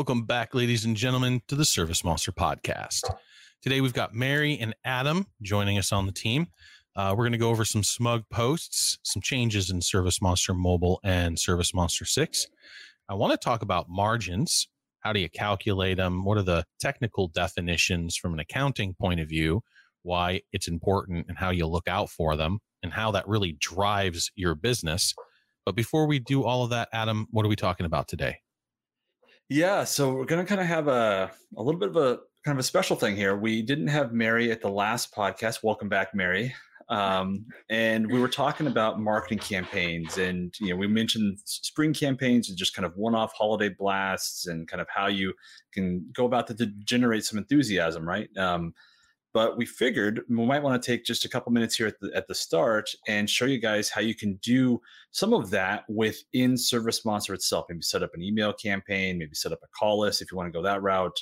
Welcome back, ladies and gentlemen, to the ServiceMonster podcast. Today, we've got Mary and Adam joining us on the team. We're going to go over some SMUG posts, some changes in ServiceMonster Mobile and ServiceMonster 6. I want to talk about margins. How do you calculate them? What are the technical definitions from an accounting point of view? Why it's important and how you look out for them and how that really drives your business. But before we do all of that, Adam, what are we talking about today? Yeah, so we're going to kind of have a little bit of a kind of a special thing here. We didn't have Mary at the last podcast. Welcome back, Mary. And we were talking about marketing campaigns, and we mentioned spring campaigns and just kind of one-off holiday blasts and kind of how you can go about that to generate some enthusiasm, right? But we figured we might want to take just a couple minutes here at the start and show you guys how you can do some of that within ServiceMonster itself. Maybe set up an email campaign, maybe set up a call list if you want to go that route.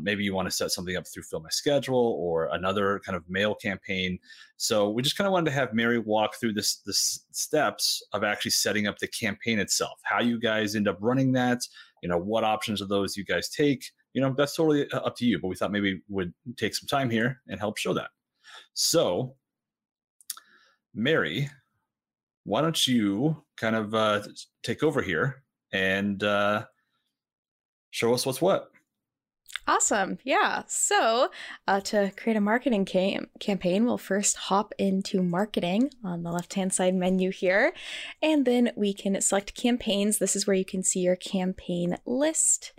Maybe you want to set something up through Fill My Schedule or another kind of mail campaign. So we just kind of wanted to have Mary walk through the steps of actually setting up the campaign itself, how you guys end up running that, what options of those you guys take. That's totally up to you, but we thought maybe we'd take some time here and help show that. So, Mary, why don't you kind of take over here and show us what's what? Awesome. Yeah. So to create a marketing campaign, we'll first hop into marketing on the left-hand side menu here, and then we can select campaigns. This is where you can see your campaign list.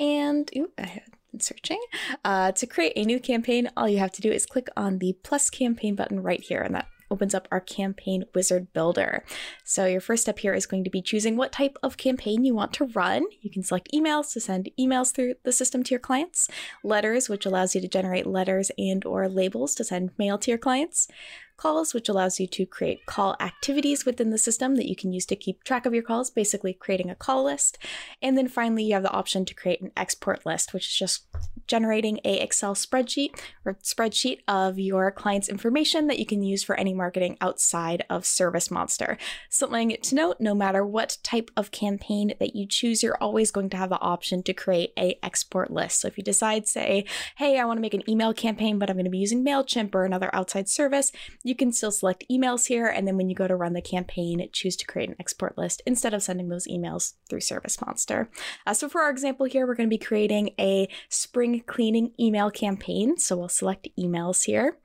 And I had been searching. To create a new campaign, all you have to do is click on the plus campaign button right here, and that opens up our campaign wizard builder. So your first step here is going to be choosing what type of campaign you want to run. You can select emails to send emails through the system to your clients, letters, which allows you to generate letters and or labels to send mail to your clients, calls, which allows you to create call activities within the system that you can use to keep track of your calls, basically creating a call list. And then finally, you have the option to create an export list, which is just generating a Excel spreadsheet or spreadsheet of your client's information that you can use for any marketing outside of ServiceMonster. Something to note, no matter what type of campaign that you choose, you're always going to have the option to create an export list. So if you decide, say, hey, I want to make an email campaign, but I'm going to be using MailChimp or another outside service, you can still select emails here, and then when you go to run the campaign, choose to create an export list instead of sending those emails through ServiceMonster. So for our example here, we're going to be creating a spring cleaning email campaign. So we'll select emails here.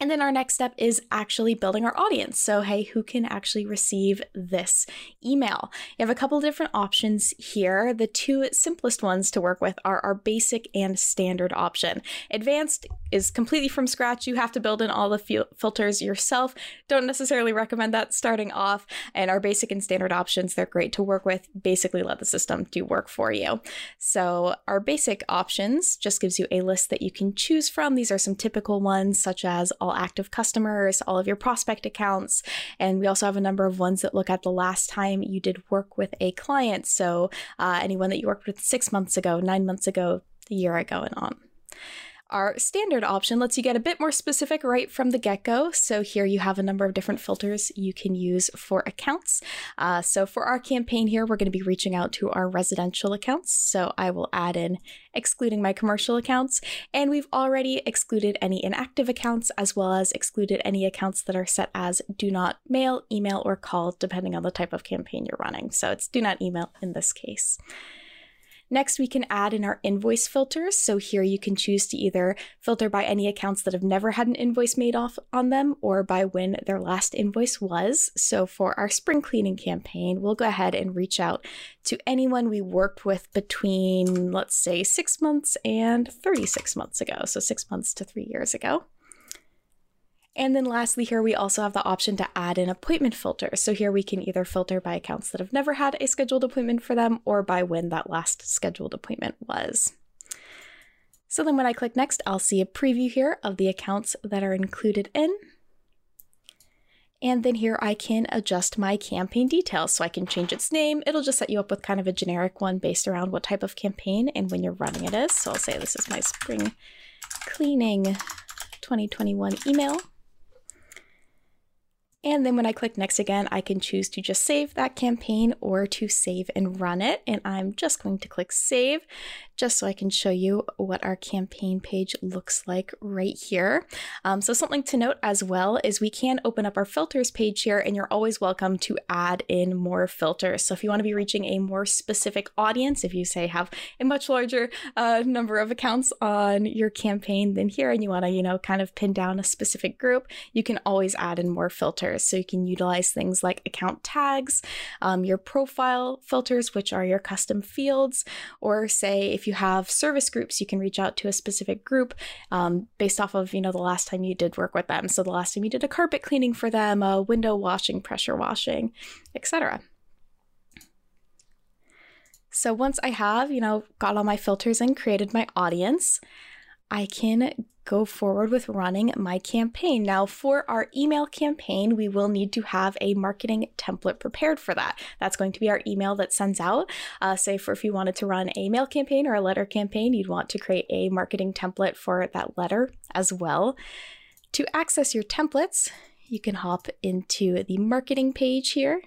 And then our next step is actually building our audience. So, hey, who can actually receive this email? You have a couple of different options here. The two simplest ones to work with are our basic and standard option. Advanced is completely from scratch. You have to build in all the filters yourself. Don't necessarily recommend that starting off. And our basic and standard options, they're great to work with. Basically, let the system do work for you. So our basic options just gives you a list that you can choose from. These are some typical ones, such as all active customers, all of your prospect accounts. And we also have a number of ones that look at the last time you did work with a client. So anyone that you worked with 6 months ago, 9 months ago, a year ago, and on. Our standard option lets you get a bit more specific right from the get-go. So here you have a number of different filters you can use for accounts. So for our campaign here, we're going to be reaching out to our residential accounts. So I will add in excluding my commercial accounts. And we've already excluded any inactive accounts, as well as excluded any accounts that are set as do not mail, email, or call, depending on the type of campaign you're running. So it's do not email in this case. Next, we can add in our invoice filters. So here you can choose to either filter by any accounts that have never had an invoice made off on them or by when their last invoice was. So for our spring cleaning campaign, we'll go ahead and reach out to anyone we worked with between, let's say, 6 months and 36 months ago. So 6 months to 3 years ago. And then lastly here, we also have the option to add an appointment filter. So here we can either filter by accounts that have never had a scheduled appointment for them or by when that last scheduled appointment was. So then when I click next, I'll see a preview here of the accounts that are included in. And then here I can adjust my campaign details. So I can change its name. It'll just set you up with kind of a generic one based around what type of campaign and when you're running it is. So I'll say this is my spring cleaning 2021 email. And then when I click next again, I can choose to just save that campaign or to save and run it. And I'm just going to click save just so I can show you what our campaign page looks like right here. So something to note as well is we can open up our filters page here, and you're always welcome to add in more filters. So if you want to be reaching a more specific audience, if you say have a much larger number of accounts on your campaign than here, and you want to, you know, kind of pin down a specific group, you can always add in more filters. So you can utilize things like account tags, your profile filters, which are your custom fields, or say if you have service groups, you can reach out to a specific group based off of, you know, the last time you did work with them. So the last time you did a carpet cleaning for them, window washing, pressure washing, etc. So once I have, you know, got all my filters and created my audience, I can go forward with running my campaign. Now, for our email campaign, we will need to have a marketing template prepared for that. That's going to be our email that sends out. Say for if you wanted to run a mail campaign or a letter campaign, you'd want to create a marketing template for that letter as well. To access your templates, you can hop into the marketing page here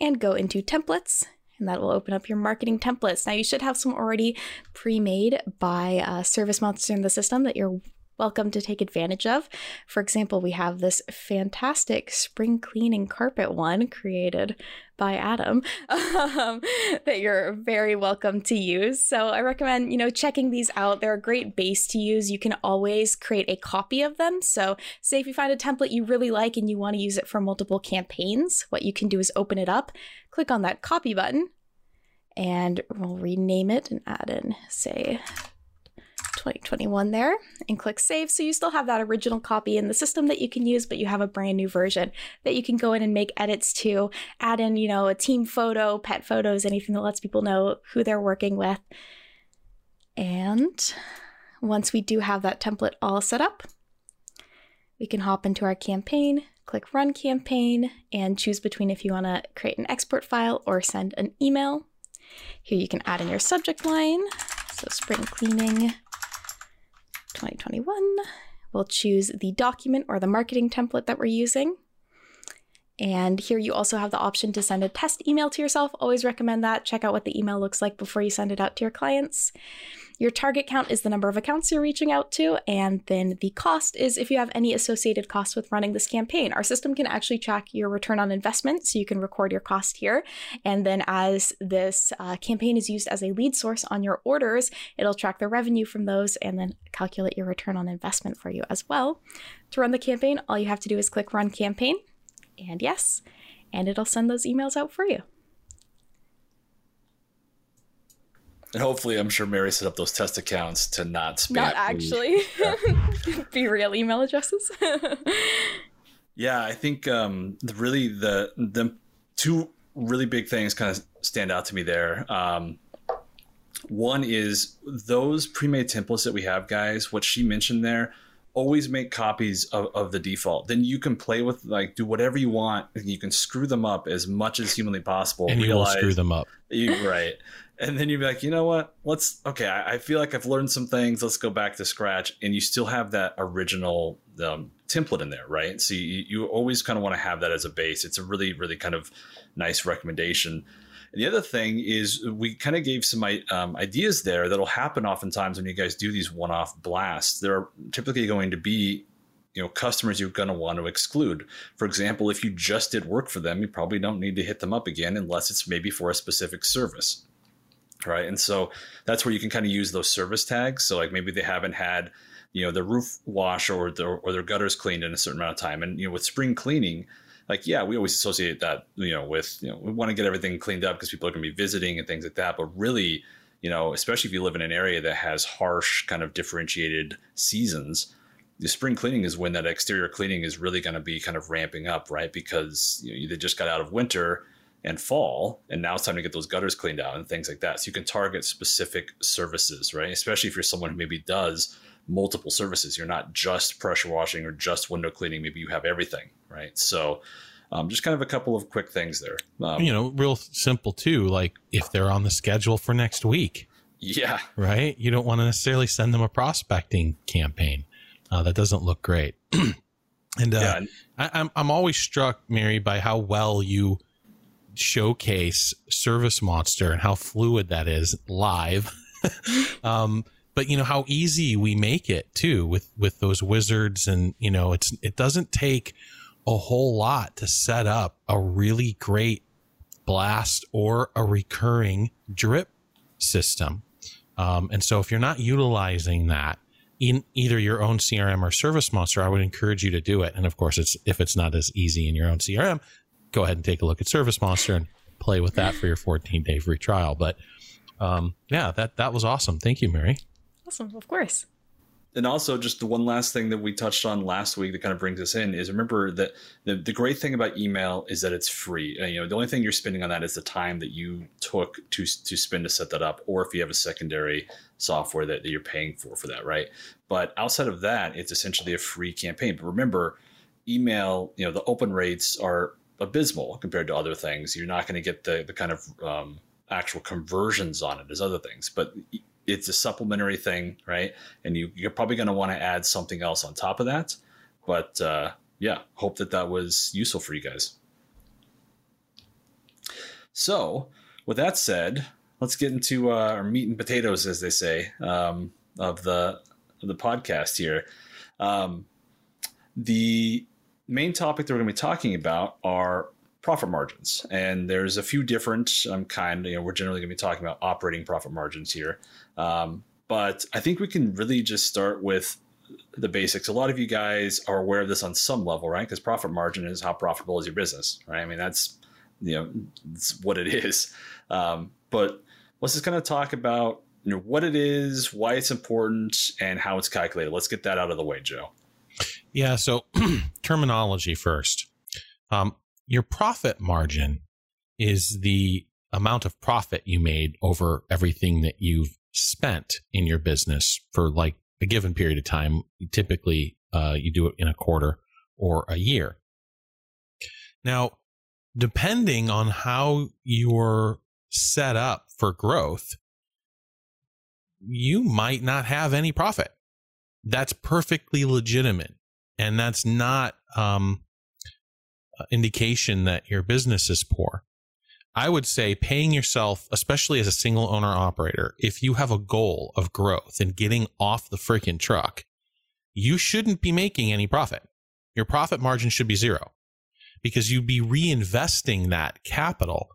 and go into templates. And that will open up your marketing templates. Now, you should have some already pre-made by ServiceMonster in the system that you're welcome to take advantage of. For example, we have this fantastic spring cleaning carpet one created by Adam that you're very welcome to use. So I recommend, you know, checking these out. They're a great base to use. You can always create a copy of them. So say if you find a template you really like and you want to use it for multiple campaigns, what you can do is open it up, click on that copy button, and we'll rename it and add in, say, 2021 there, and click save. So you still have that original copy in the system that you can use, but you have a brand new version that you can go in and make edits to, add in, you know, a team photo, pet photos, anything that lets people know who they're working with. And once we do have that template all set up, we can hop into our campaign, click run campaign, and choose between if you want to create an export file or send an email. Here you can add in your subject line. So spring cleaning 2021. We'll choose the document or the marketing template that we're using. And here you also have the option to send a test email to yourself. Always recommend that. Check out what the email looks like before you send it out to your clients. Your target count is the number of accounts you're reaching out to. And then the cost is if you have any associated costs with running this campaign. Our system can actually track your return on investment, so you can record your cost here. And then as this campaign is used as a lead source on your orders, it'll track the revenue from those and then calculate your return on investment for you as well. To run the campaign, all you have to do is click Run Campaign and yes, and it'll send those emails out for you. And hopefully, I'm sure Mary set up those test accounts to not spam. Not actually. Yeah. Be real email addresses. Yeah, I think really the two really big things kind of stand out to me there. One is those pre-made templates that we have, guys, what she mentioned there, always make copies of the default. Then you can play with, like, do whatever you want, and you can screw them up as much as humanly possible. And you will screw them up. Right. And then you'd be like, you know what? I feel like I've learned some things. Let's go back to scratch. And you still have that original template in there, right? So you always kind of want to have that as a base. It's a really, really kind of nice recommendation. And the other thing is we kind of gave some ideas there that'll happen oftentimes when you guys do these one-off blasts. There are typically going to be, you know, customers you're going to want to exclude. For example, if you just did work for them, you probably don't need to hit them up again unless it's maybe for a specific service, right? And so that's where you can kind of use those service tags. So like maybe they haven't had, you know, the roof wash or their gutters cleaned in a certain amount of time. And, you know, with spring cleaning, like, yeah, we always associate that, you know, with, you know, we want to get everything cleaned up because people are going to be visiting and things like that. But really, you know, especially if you live in an area that has harsh kind of differentiated seasons, the spring cleaning is when that exterior cleaning is really going to be kind of ramping up, right? Because, you know, they just got out of winter and fall, and now it's time to get those gutters cleaned out and things like that. So you can target specific services, right? Especially if you're someone who maybe does multiple services. You're not just pressure washing or just window cleaning. Maybe you have everything, right? So just kind of a couple of quick things there. You know, real simple too, like if they're on the schedule for next week. Yeah. Right? You don't want to necessarily send them a prospecting campaign. That doesn't look great. And I'm always struck, Mary, by how well you showcase ServiceMonster and how fluid that is live. But you know how easy we make it too with those wizards, and you know it doesn't take a whole lot to set up a really great blast or a recurring drip system. And so if you're not utilizing that in either your own CRM or ServiceMonster, I would encourage you to do it. And of course, if it's not as easy in your own CRM, go ahead and take a look at ServiceMonster and play with that for your 14-day free trial. But yeah, that was awesome. Thank you, Mary. Awesome. Of course. And also just the one last thing that we touched on last week that kind of brings us in is remember that the great thing about email is that it's free. And, you know, the only thing you're spending on that is the time that you took to spend to set that up, or if you have a secondary software that you're paying for that, right? But outside of that, it's essentially a free campaign. But remember, email, you know, the open rates are abysmal compared to other things. You're not going to get the kind of actual conversions on it as other things. But it's a supplementary thing, right? And you're probably going to want to add something else on top of that. But yeah, hope that was useful for you guys. So with that said, let's get into our meat and potatoes, as they say, of the podcast here. The main topic that we're going to be talking about are profit margins. And there's a few different kind, you know, we're generally going to be talking about operating profit margins here. But I think we can really just start with the basics. A lot of you guys are aware of this on some level, right? Because profit margin is how profitable is your business, right? I mean, that's, you know, it's what it is. But let's just kind of talk about, you know, what it is, why it's important, and how it's calculated. Let's get that out of the way, Joe. Yeah. So terminology first. Your profit margin is the amount of profit you made over everything that you've spent in your business for like a given period of time. Typically, you do it in a quarter or a year. Now, depending on how you're set up for growth, you might not have any profit. That's perfectly legitimate. And that's not indication that your business is poor. I would say paying yourself, especially as a single owner operator, if you have a goal of growth and getting off the freaking truck, you shouldn't be making any profit. Your profit margin should be zero, because you'd be reinvesting that capital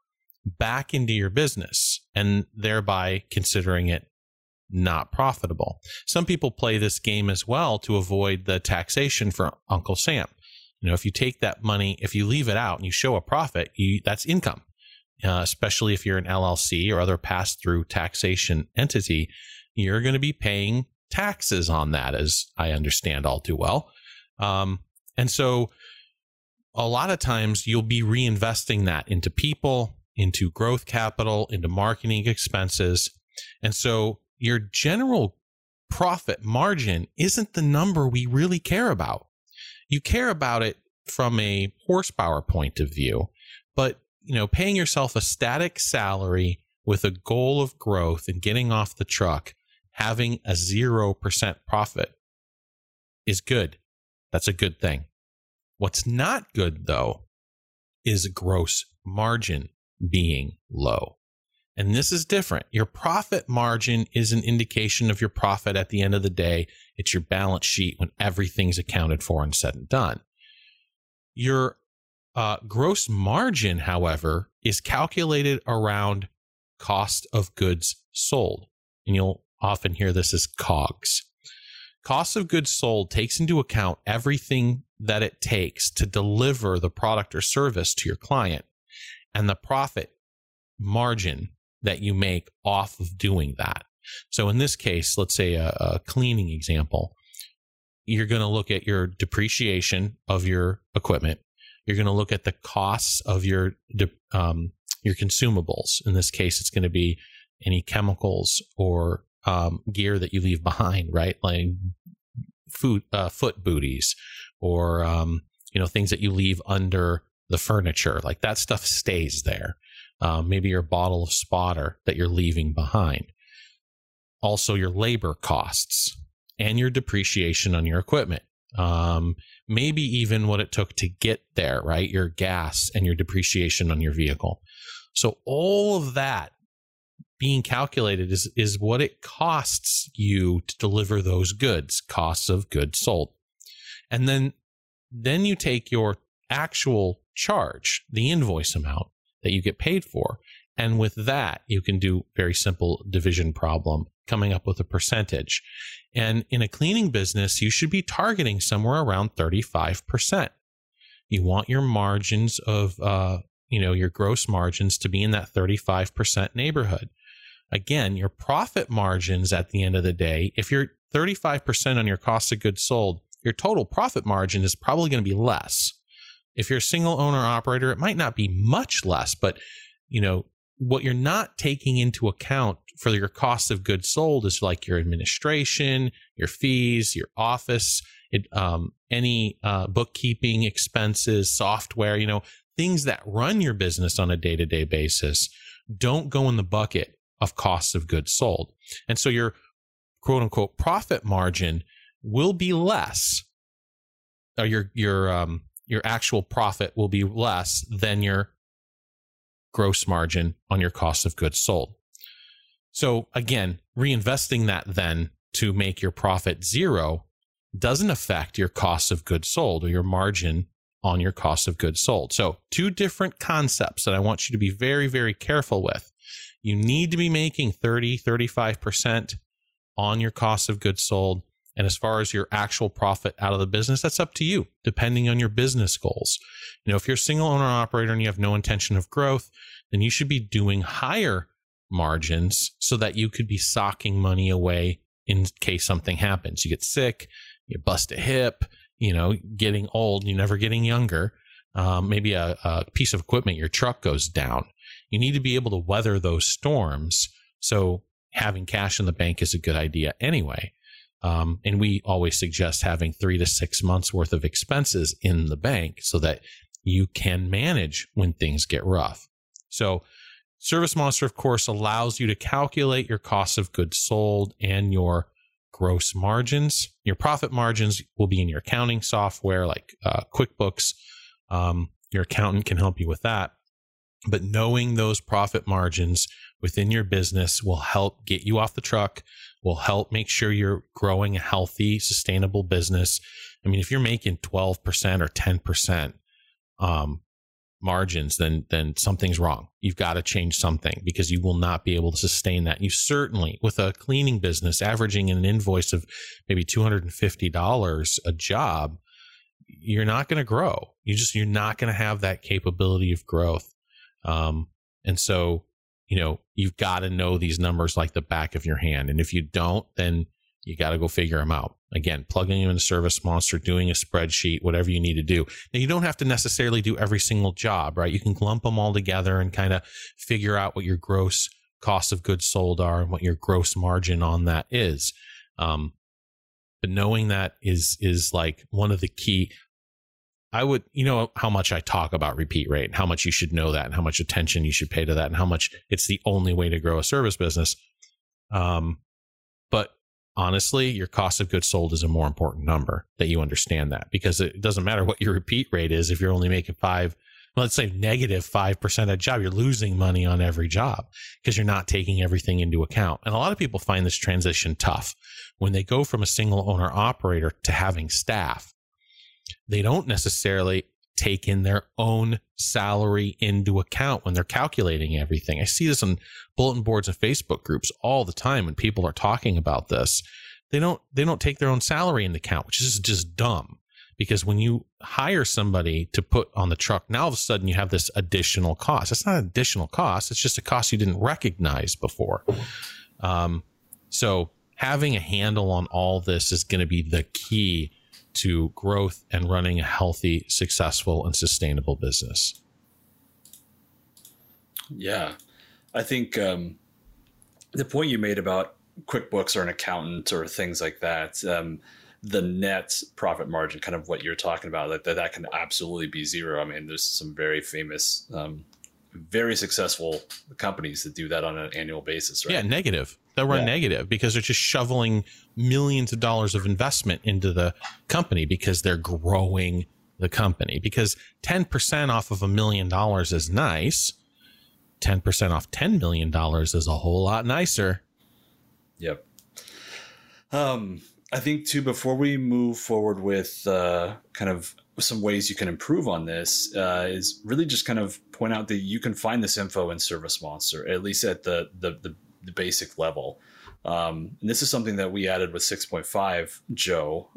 back into your business and thereby considering it not profitable. Some people play this game as well to avoid the taxation for Uncle Sam. You know, if you take that money, if you leave it out and you show a profit, that's income, especially if you're an LLC or other pass-through taxation entity. You're going to be paying taxes on that, as I understand all too well. And so a lot of times you'll be reinvesting that into people, into growth capital, into marketing expenses. And so your general profit margin isn't the number we really care about. You care about it from a horsepower point of view, but you know, paying yourself a static salary with a goal of growth and getting off the truck, having a 0% profit is good. That's a good thing. What's not good, though, is gross margin being low. And this is different. Your profit margin is an indication of your profit at the end of the day. It's your balance sheet when everything's accounted for and said and done. Your gross margin, however, is calculated around cost of goods sold. And you'll often hear this as COGS. Cost of goods sold takes into account everything that it takes to deliver the product or service to your client, and the profit margin that you make off of doing that. So in this case, let's say a cleaning example, you're going to look at your depreciation of your equipment. You're going to look at the costs of your consumables. In this case, it's going to be any chemicals or gear that you leave behind, right? Like foot booties or you know, things that you leave under the furniture. Like that stuff stays there. Maybe your bottle of spotter that you're leaving behind. Also your labor costs and your depreciation on your equipment. Maybe even what it took to get there, right? Your gas and your depreciation on your vehicle. So all of that being calculated is what it costs you to deliver those goods, costs of goods sold. And then you take your actual charge, the invoice amount that you get paid for. And with that, you can do very simple division problem, coming up with a percentage. And in a cleaning business, you should be targeting somewhere around 35%. You want your margins of, your gross margins to be in that 35% neighborhood. Again, your profit margins at the end of the day, if you're 35% on your cost of goods sold, your total profit margin is probably going to be less. If you're a single owner operator, it might not be much less, but what you're not taking into account for your cost of goods sold is like your administration, your fees, your office, any bookkeeping expenses, software, things that run your business on a day-to-day basis don't go in the bucket of costs of goods sold. And so your quote unquote profit margin will be less, or your actual profit will be less than your gross margin on your cost of goods sold. So again, reinvesting that then to make your profit zero doesn't affect your cost of goods sold or your margin on your cost of goods sold. So two different concepts that I want you to be very, very careful with. You need to be making 35% on your cost of goods sold. And as far as your actual profit out of the business, that's up to you, depending on your business goals. If you're a single owner operator and you have no intention of growth, then you should be doing higher margins so that you could be socking money away in case something happens. You get sick, you bust a hip, getting old, you're never getting younger. Maybe a piece of equipment, your truck goes down. You need to be able to weather those storms. So having cash in the bank is a good idea anyway. And we always suggest having 3 to 6 months worth of expenses in the bank so that you can manage when things get rough. So ServiceMonster, of course, allows you to calculate your cost of goods sold and your gross margins. Your profit margins will be in your accounting software like QuickBooks. Your accountant can help you with that. But knowing those profit margins within your business will help get you off the truck, will help make sure you're growing a healthy, sustainable business. I mean, if you're making 12% or 10% margins, then something's wrong. You've got to change something because you will not be able to sustain that. You certainly, with a cleaning business, averaging an invoice of maybe $250 a job, you're not going to grow. You're not going to have that capability of growth. And so, you've got to know these numbers like the back of your hand. And if you don't, then you got to go figure them out. Again, plugging them into ServiceMonster, doing a spreadsheet, whatever you need to do. Now, you don't have to necessarily do every single job, right? You can lump them all together and kind of figure out what your gross cost of goods sold are and what your gross margin on that is. But knowing that is like one of the key. how much I talk about repeat rate and how much you should know that and how much attention you should pay to that and how much it's the only way to grow a service business. But honestly, your cost of goods sold is a more important number that you understand that, because it doesn't matter what your repeat rate is. If you're only making let's say negative -5% a job, you're losing money on every job because you're not taking everything into account. And a lot of people find this transition tough when they go from a single owner operator to having staff. They don't necessarily take in their own salary into account when they're calculating everything. I see this on bulletin boards and Facebook groups all the time when people are talking about this. They don't take their own salary into account, which is just dumb, because when you hire somebody to put on the truck, now all of a sudden you have this additional cost. It's not an additional cost. It's just a cost you didn't recognize before. So having a handle on all this is going to be the key to growth and running a healthy, successful, and sustainable business. Yeah. I think the point you made about QuickBooks or an accountant or things like that, the net profit margin, kind of what you're talking about, that can absolutely be zero. I mean, there's some very famous, very successful companies that do that on an annual basis, right? Yeah, negative. that run negative because they're just shoveling millions of dollars of investment into the company because they're growing the company. Because 10% off of $1 million is nice. 10% off $10 million is a whole lot nicer. Yep. I think too, before we move forward with kind of some ways you can improve on this, is really just kind of point out that you can find this info in ServiceMonster, at least at the basic level. And this is something that we added with 6.5, Joe,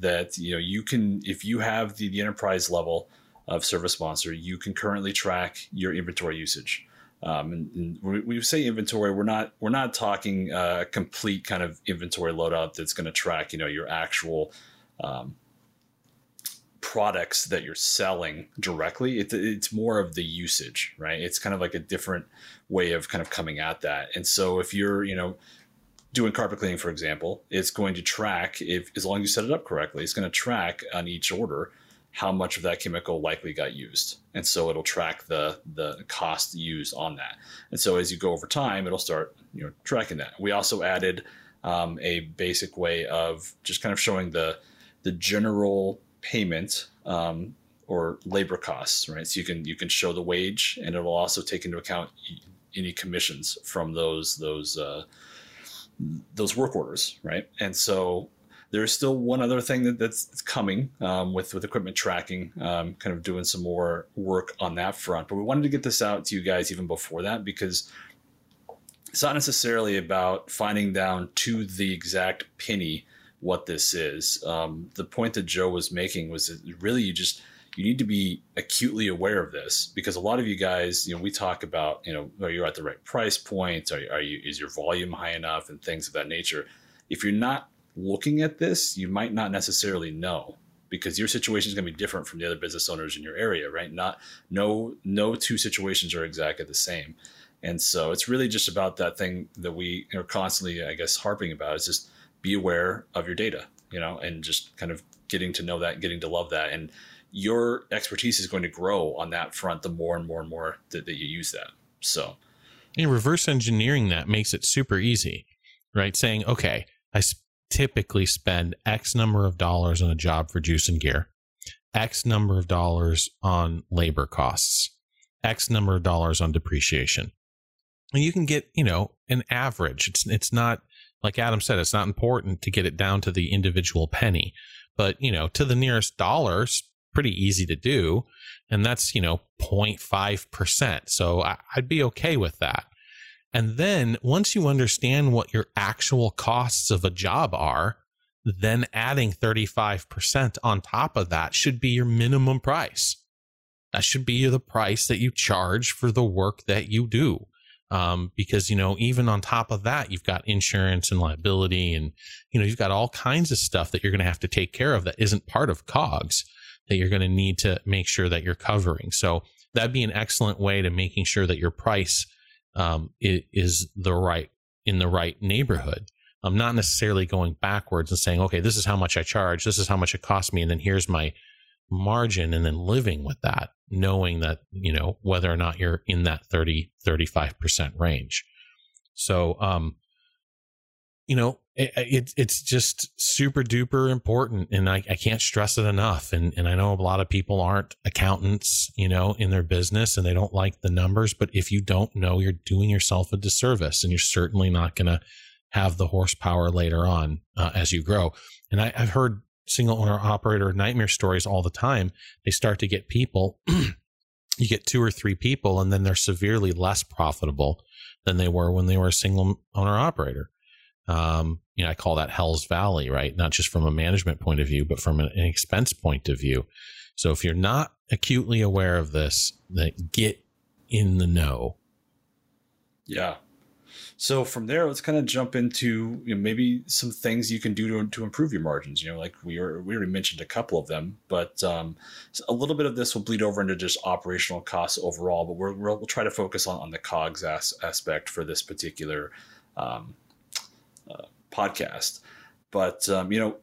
that, you know, you can, if you have the enterprise level of ServiceMonster, you can currently track your inventory usage. And we say inventory, we're not talking a complete kind of inventory loadout that's going to track, you know, your actual products that you're selling directly. It's more of the usage, right? It's kind of like a different way of kind of coming at that. And so if you're, you know, doing carpet cleaning, for example, it's going to track, if as long as you set it up correctly, it's going to track on each order how much of that chemical likely got used. And so it'll track the cost used on that. And so as you go over time, it'll start, you know, tracking that. We also added a basic way of just kind of showing the general payment or labor costs, right? So you can show the wage, and it will also take into account any commissions from those work orders, right? And so there's still one other thing that's coming with equipment tracking, kind of doing some more work on that front. But we wanted to get this out to you guys even before that, because it's not necessarily about finding down to the exact penny what this is. The point that Joe was making was that really you need to be acutely aware of this, because a lot of you guys, you know, we talk about, you know, are you at the right price point? Is your volume high enough and things of that nature? If you're not looking at this, you might not necessarily know, because your situation is going to be different from the other business owners in your area, right? No two situations are exactly the same. And so it's really just about that thing that we are constantly, I guess, harping about, is just be aware of your data, you know, and just kind of getting to know that, getting to love that. And your expertise is going to grow on that front the more and more and more that you use that. So. And reverse engineering that makes it super easy, right? Saying, okay, I typically spend X number of dollars on a job for juice and gear, X number of dollars on labor costs, X number of dollars on depreciation. And you can get, you know, an average. It's not, like Adam said, it's not important to get it down to the individual penny, but, you know, to the nearest dollar's pretty easy to do. And that's, you know, 0.5%. So I'd be okay with that. And then once you understand what your actual costs of a job are, then adding 35% on top of that should be your minimum price. That should be the price that you charge for the work that you do. Because, you know, even on top of that, you've got insurance and liability, and, you know, you've got all kinds of stuff that you're going to have to take care of that isn't part of COGS that you're going to need to make sure that you're covering. So that'd be an excellent way to making sure that your price is in the right neighborhood. I'm not necessarily going backwards and saying, okay, this is how much I charge, this is how much it cost me, and then here's my margin, and then living with that, knowing that, you know, whether or not you're in that 30, 35% range. So, you know, it's just super duper important, and I can't stress it enough. And I know a lot of people aren't accountants, you know, in their business, and they don't like the numbers, but if you don't know, you're doing yourself a disservice, and you're certainly not going to have the horsepower later on as you grow. And I've heard single owner operator nightmare stories all the time. They start to get people, you get 2 or 3 people, and then they're severely less profitable than they were when they were a single owner operator. You know, I call that Hell's Valley, right? Not just from a management point of view, but from an expense point of view. So if you're not acutely aware of this, then get in the know. Yeah. So from there, let's kind of jump into, you know, maybe some things you can do to improve your margins. You know, like we already mentioned a couple of them, but a little bit of this will bleed over into just operational costs overall. But we'll try to focus on the COGS aspect for this particular podcast. But, you know,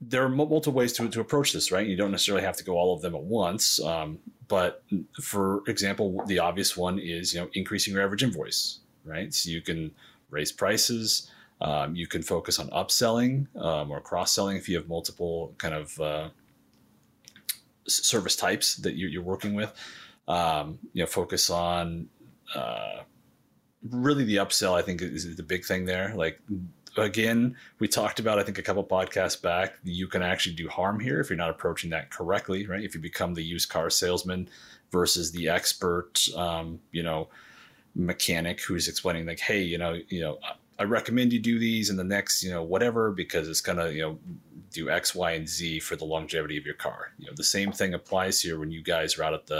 there are multiple ways to approach this, right? You don't necessarily have to go all of them at once. But for example, the obvious one is, you know, increasing your average invoice, right? So you can raise prices. You can focus on upselling or cross-selling if you have multiple kind of service types that you're working with. You know, focus on really the upsell, I think, is the big thing there. Like, again, we talked about, I think, a couple podcasts back, you can actually do harm here if you're not approaching that correctly, right? If you become the used car salesman versus the expert, you know, mechanic who's explaining like, hey, you know, I recommend you do these in the next, you know, whatever, because it's going to, you know, do X, Y, and Z for the longevity of your car. You know, the same thing applies here when you guys are out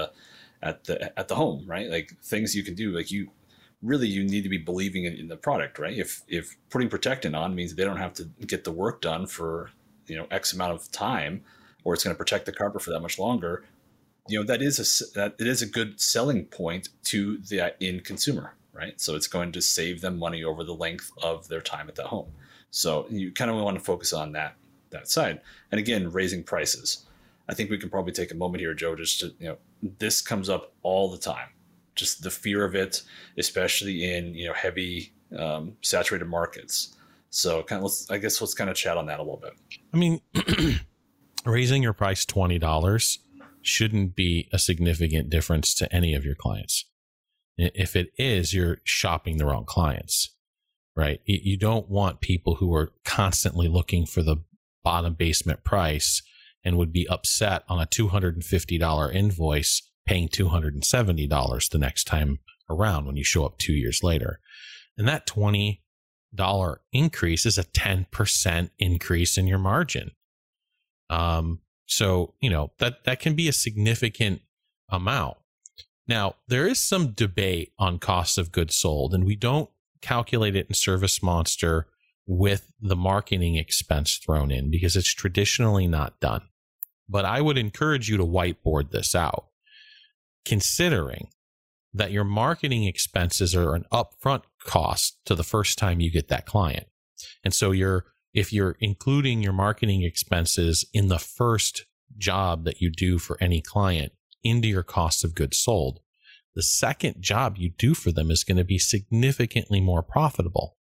at the home, right? Like, things you can do, like, you need to be believing in the product, right? If putting protectant on means they don't have to get the work done for, you know, X amount of time, or it's going to protect the carpet for that much longer, you know, that is a good selling point to the end consumer, right? So it's going to save them money over the length of their time at the home. So you kind of want to focus on that side. And again, raising prices. I think we can probably take a moment here, Joe, just to, you know, this comes up all the time. Just the fear of it, especially in, you know, heavy saturated markets. So let's kind of chat on that a little bit. I mean, raising your price $20 shouldn't be a significant difference to any of your clients. If it is, you're shopping the wrong clients, right? You don't want people who are constantly looking for the bottom basement price and would be upset on a $250 invoice paying $270 the next time around when you show up 2 years later. And that $20 increase is a 10% increase in your margin. So, you know, that can be a significant amount. Now, there is some debate on cost of goods sold, and we don't calculate it in ServiceMonster with the marketing expense thrown in because it's traditionally not done. But I would encourage you to whiteboard this out, considering that your marketing expenses are an upfront cost to the first time you get that client. And so if you're including your marketing expenses in the first job that you do for any client into your cost of goods sold, the second job you do for them is going to be significantly more profitable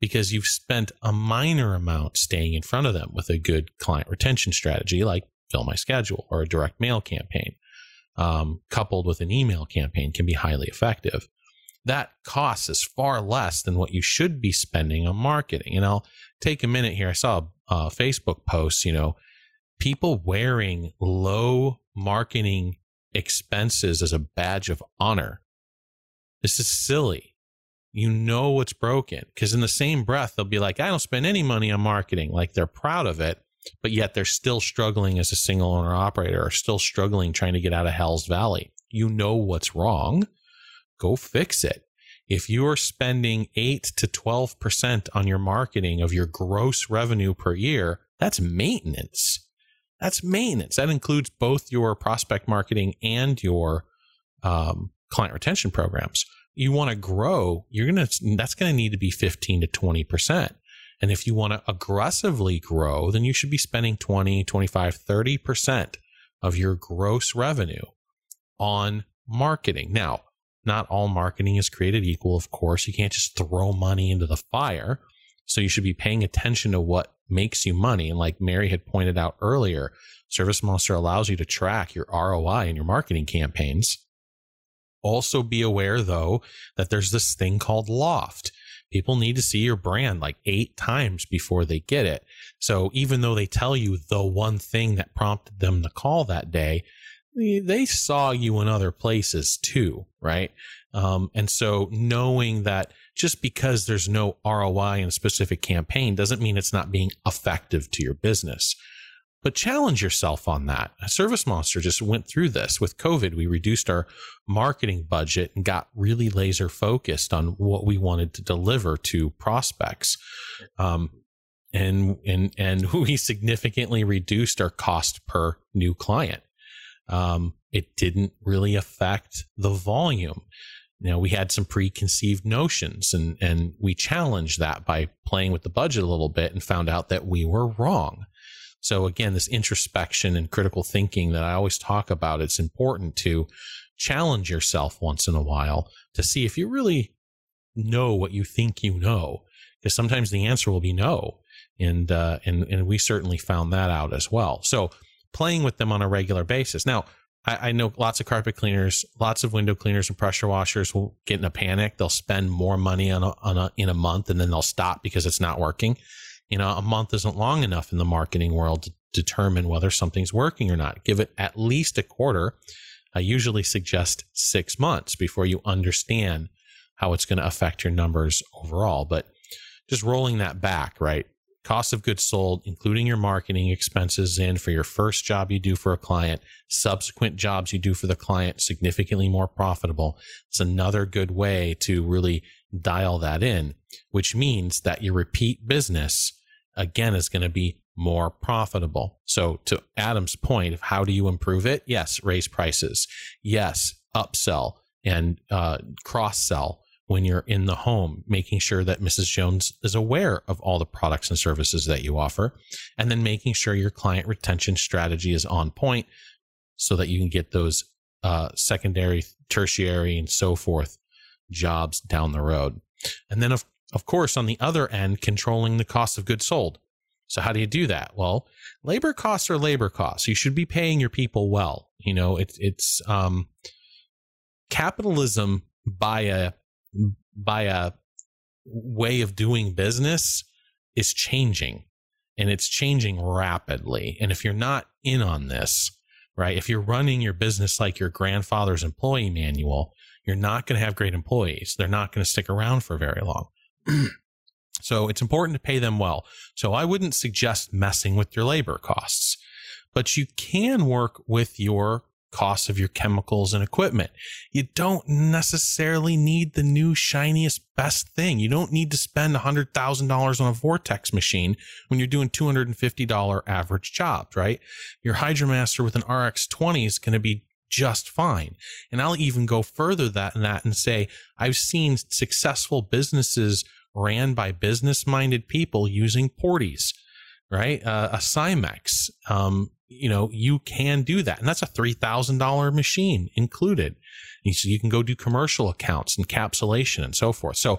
because you've spent a minor amount staying in front of them with a good client retention strategy like Fill My Schedule or a direct mail campaign. Coupled with an email campaign can be highly effective. That cost is far less than what you should be spending on marketing. And I'll take a minute here. I saw a Facebook post, you know, people wearing low marketing expenses as a badge of honor. This is silly. You know what's broken, because in the same breath, they'll be like, I don't spend any money on marketing. Like, they're proud of it, but yet they're still struggling as a single owner operator, or still struggling trying to get out of Hell's Valley. You know what's wrong. Go fix it. If you are spending 8 to 12% on your marketing of your gross revenue per year, that's maintenance. That's maintenance. That includes both your prospect marketing and your client retention programs. You want to grow, that's going to need to be 15 to 20%. And if you want to aggressively grow, then you should be spending 20, 25, 30% of your gross revenue on marketing. Now, not all marketing is created equal, of course. You can't just throw money into the fire. So you should be paying attention to what makes you money. And like Mary had pointed out earlier, ServiceMonster allows you to track your ROI in your marketing campaigns. Also be aware, though, that there's this thing called loft. People need to see your brand like 8 times before they get it. So even though they tell you the one thing that prompted them to call that day, they saw you in other places too, right? And so knowing that just because there's no ROI in a specific campaign doesn't mean it's not being effective to your business. But challenge yourself on that. ServiceMonster just went through this with COVID. We reduced our marketing budget and got really laser focused on what we wanted to deliver to prospects. And we significantly reduced our cost per new client. It didn't really affect the volume. Now, we had some preconceived notions, and we challenged that by playing with the budget a little bit and found out that we were wrong. So again, this introspection and critical thinking that I always talk about, it's important to challenge yourself once in a while to see if you're really know what you think you know, because sometimes the answer will be no. And we certainly found that out as well. So playing with them on a regular basis. Now, I know lots of carpet cleaners, lots of window cleaners and pressure washers will get in a panic. They'll spend more money in a month, and then they'll stop because it's not working. You know, a month isn't long enough in the marketing world to determine whether something's working or not. Give it at least a quarter. I usually suggest 6 months before you understand how it's going to affect your numbers overall. But just rolling that back, right? Cost of goods sold, including your marketing expenses in for your first job you do for a client, subsequent jobs you do for the client, significantly more profitable. It's another good way to really dial that in, which means that your repeat business, again, is going to be more profitable. So to Adam's point of how do you improve it? Yes, raise prices. Yes, upsell and cross-sell. When you're in the home, making sure that Mrs. Jones is aware of all the products and services that you offer, and then making sure your client retention strategy is on point so that you can get those secondary, tertiary, and so forth jobs down the road. And then, of course, on the other end, controlling the cost of goods sold. So how do you do that? Well, labor costs are labor costs. You should be paying your people well. You know, it's capitalism by a way of doing business is changing, and it's changing rapidly. And if you're not in on this, right, if you're running your business like your grandfather's employee manual, you're not going to have great employees. They're not going to stick around for very long. So it's important to pay them well. So I wouldn't suggest messing with your labor costs, but you can work with your costs of your chemicals and equipment. You don't necessarily need the new shiniest best thing. You don't need to spend $100,000 on a Vortex machine when you're doing $250 average jobs, right? Your Hydramaster with an RX20 is going to be just fine. And I'll even go further than that and say, I've seen successful businesses ran by business-minded people using Porties, right? A CimEx, you know, you can do that. And that's a $3,000 machine included. And so you can go do commercial accounts, encapsulation, and so forth. So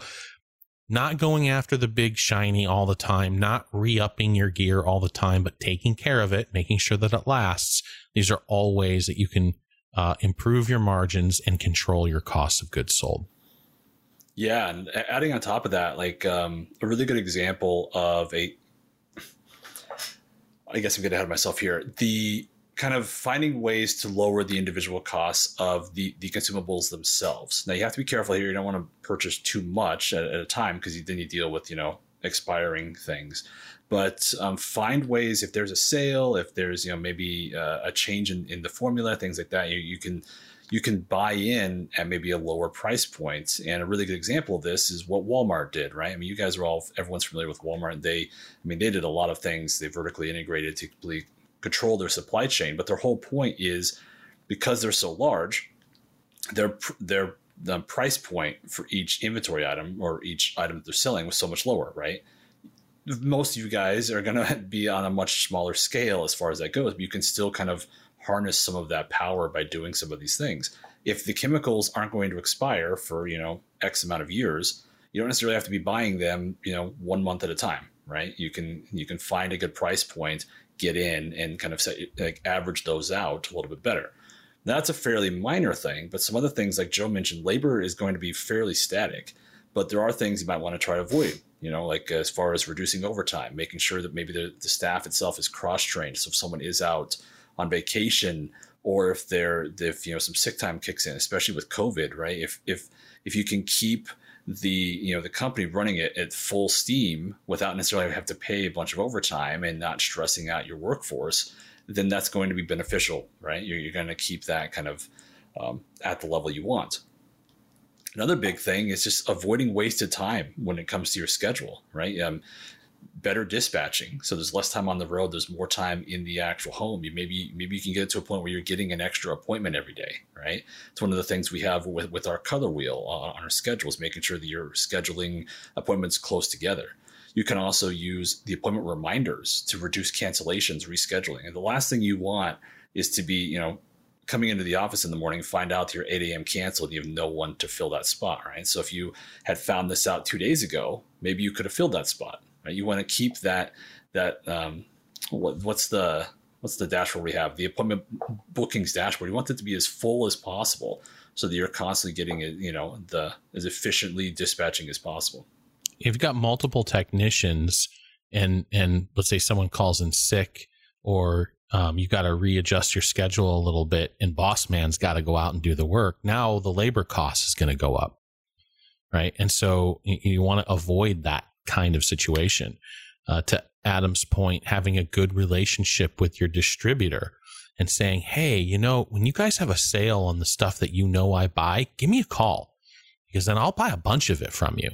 not going after the big shiny all the time, not re-upping your gear all the time, but taking care of it, making sure that it lasts. These are all ways that you can improve your margins and control your cost of goods sold. Yeah. And adding on top of that, like a really good example of I guess I'm getting ahead of myself here. The kind of finding ways to lower the individual costs of the consumables themselves. Now you have to be careful here. You don't want to purchase too much at a time, because then you deal with, you know, expiring things. But find ways, if there's a sale, if there's, you know, maybe a change in the formula, things like that, you can buy in at maybe a lower price point. And a really good example of this is what Walmart did, right? I mean, you guys are everyone's familiar with Walmart. They did a lot of things. They vertically integrated to completely control their supply chain. But their whole point is, because they're so large, the price point for each inventory item or each item that they're selling was so much lower, right? Most of you guys are going to be on a much smaller scale as far as that goes, but you can still kind of harness some of that power by doing some of these things. If the chemicals aren't going to expire for, you know, X amount of years, you don't necessarily have to be buying them, you know, 1 month at a time, right? You can find a good price point, get in, and kind of average those out a little bit better. Now, that's a fairly minor thing, but some other things, like Joe mentioned, labor is going to be fairly static, but there are things you might want to try to avoid, you know, like as far as reducing overtime, making sure that maybe the staff itself is cross-trained. So if someone is out on vacation, or if you know, some sick time kicks in, especially with COVID, right? If you can keep the, you know, the company running it at full steam without necessarily have to pay a bunch of overtime and not stressing out your workforce, then that's going to be beneficial, right? You're going to keep that kind of at the level you want. Another big thing is just avoiding wasted time when it comes to your schedule, right? Better dispatching. So there's less time on the road. There's more time in the actual home. Maybe you can get to a point where you're getting an extra appointment every day, right? It's one of the things we have with our color wheel on our schedules, making sure that you're scheduling appointments close together. You can also use the appointment reminders to reduce cancellations, rescheduling. And the last thing you want is to be, you know, coming into the office in the morning, find out your 8 a.m. canceled, you have no one to fill that spot, right? So if you had found this out 2 days ago, maybe you could have filled that spot, right? You want to keep that what's the dashboard we have? The appointment bookings dashboard. You want it to be as full as possible so that you're constantly getting it, the as efficiently dispatching as possible. If you've got multiple technicians and let's say someone calls in sick or you got to readjust your schedule a little bit and boss man's got to go out and do the work. Now the labor cost is going to go up, right? And so you want to avoid that kind of situation. To Adam's point, having a good relationship with your distributor and saying, hey, when you guys have a sale on the stuff that I buy, give me a call because then I'll buy a bunch of it from you.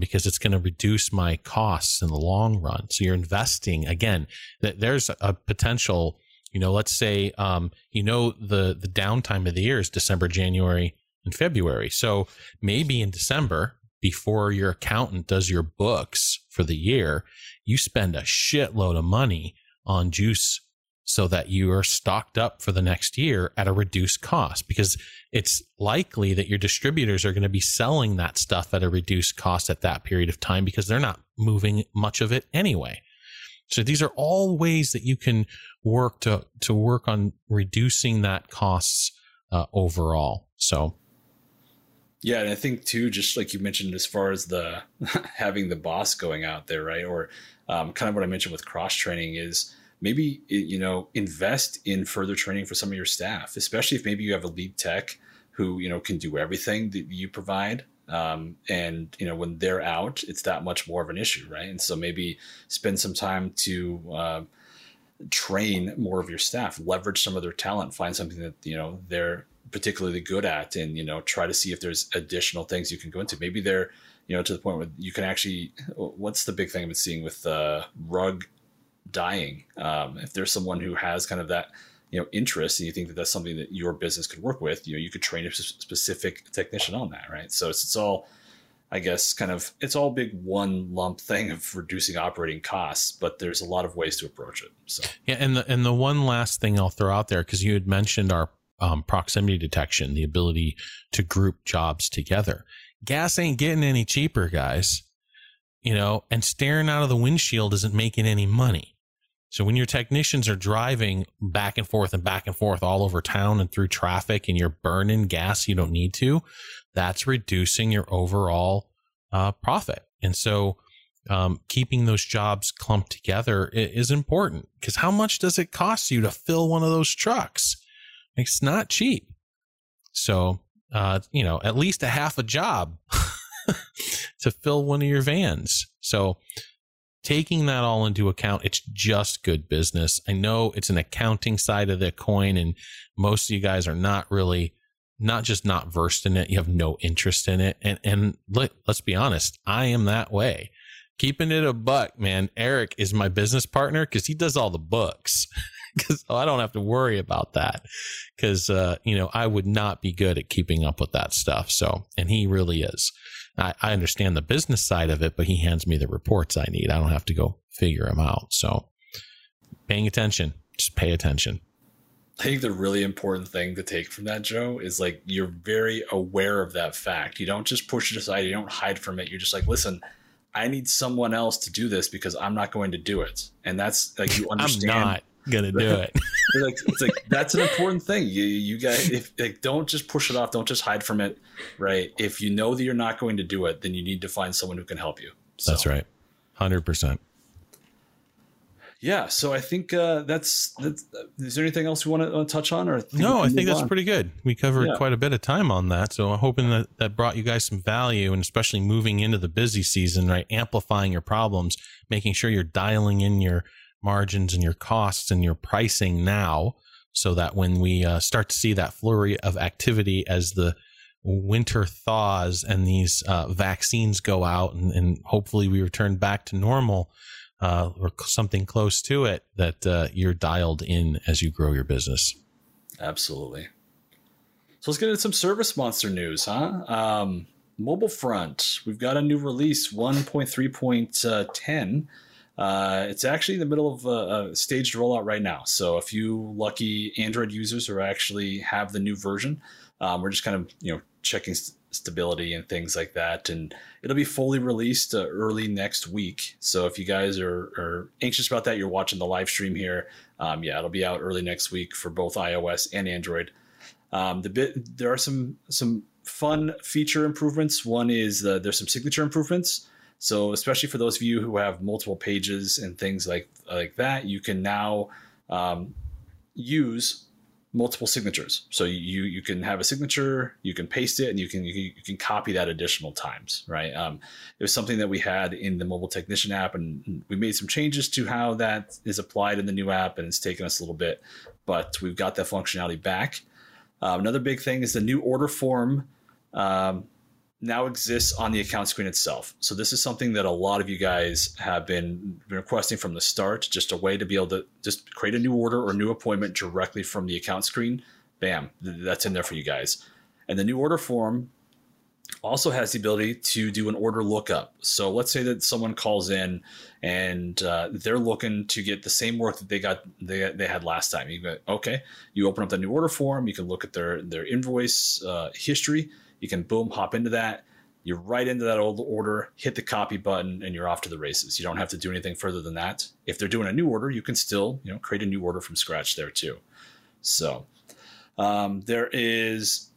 Because it's going to reduce my costs in the long run. So you're investing again. There's a potential, let's say, the downtime of the year is December, January, and February. So maybe in December, before your accountant does your books for the year, you spend a shitload of money on juice so that you are stocked up for the next year at a reduced cost, because it's likely that your distributors are going to be selling that stuff at a reduced cost at that period of time because they're not moving much of it anyway. So these are all ways that you can work to work on reducing that costs overall. So. Yeah. And I think too, just like you mentioned, as far as the having the boss going out there, right. Or kind of what I mentioned with cross training is, maybe, invest in further training for some of your staff, especially if maybe you have a lead tech who, can do everything that you provide. And, when they're out, it's that much more of an issue, right? And so maybe spend some time to train more of your staff, leverage some of their talent, find something that, they're particularly good at and, try to see if there's additional things you can go into. Maybe they're, to the point where you can actually, what's the big thing I've been seeing with rug dyeing. If there's someone who has kind of that, interest and you think that that's something that your business could work with, you could train a specific technician on that. Right. So it's all, I guess, it's all big one lump thing of reducing operating costs, but there's a lot of ways to approach it. So, yeah. And the one last thing I'll throw out there, cause you had mentioned our proximity detection, the ability to group jobs together. Gas ain't getting any cheaper, guys, and staring out of the windshield isn't making any money. So when your technicians are driving back and forth all over town and through traffic and you're burning gas you don't need to, that's reducing your overall profit. And so keeping those jobs clumped together is important, because how much does it cost you to fill one of those trucks? It's not cheap. So, at least a half a job to fill one of your vans. So, taking that all into account, it's just good business. I know it's an accounting side of the coin, and most of you guys are not versed in it. You have no interest in it. And let's be honest, I am that way. Keeping it a buck, man. Eric is my business partner because he does all the books. Because I don't have to worry about that, because I would not be good at keeping up with that stuff. So, and he really is. I understand the business side of it, but he hands me the reports I need. I don't have to go figure them out. So, paying attention, just pay attention. I think the really important thing to take from that, Joe, is like you're very aware of that fact. You don't just push it aside. You don't hide from it. You're just like, listen, I need someone else to do this because I'm not going to do it. And that's like you understand. I'm not gonna do it. it's like that's an important thing. You guys, if like, don't just push it off, don't just hide from it, right? If you know that you're not going to do it, then you need to find someone who can help you. So. That's right, 100%. Yeah, so I think that's. Is there anything else we want to touch on? Or no, I think that's pretty good. We covered quite a bit of time on that, so I'm hoping that brought you guys some value, and especially moving into the busy season, right? Amplifying your problems, making sure you're dialing in your margins and your costs and your pricing now, so that when we start to see that flurry of activity as the winter thaws and these vaccines go out and hopefully we return back to normal or something close to it, that you're dialed in as you grow your business. Absolutely. So let's get into some ServiceMonster news, huh? Mobile front, we've got a new release, 1.3.10. It's actually in the middle of a staged rollout right now. So a few lucky Android users who actually have the new version, we're just kind of, you know, checking stability and things like that. And it'll be fully released early next week. So if you guys are anxious about that, you're watching the live stream here. Yeah, it'll be out early next week for both iOS and Android. There are some fun feature improvements. One is there's some signature improvements. So especially for those of you who have multiple pages and things like that, you can now use multiple signatures. So you can have a signature, you can paste it, and you can copy that additional times, right? It was something that we had in the mobile technician app, and we made some changes to how that is applied in the new app, and it's taken us a little bit, but we've got that functionality back. Another big thing is the new order form now exists on the account screen itself. So this is something that a lot of you guys have been requesting from the start, just a way to be able to just create a new order or new appointment directly from the account screen. Bam, that's in there for you guys. And the new order form also has the ability to do an order lookup. So let's say that someone calls in and they're looking to get the same work that they had last time. You go, okay, you open up the new order form, you can look at their invoice history. You can, boom, hop into that. You're right into that old order, hit the copy button, and you're off to the races. You don't have to do anything further than that. If they're doing a new order, you can still, you know, create a new order from scratch there too. So there is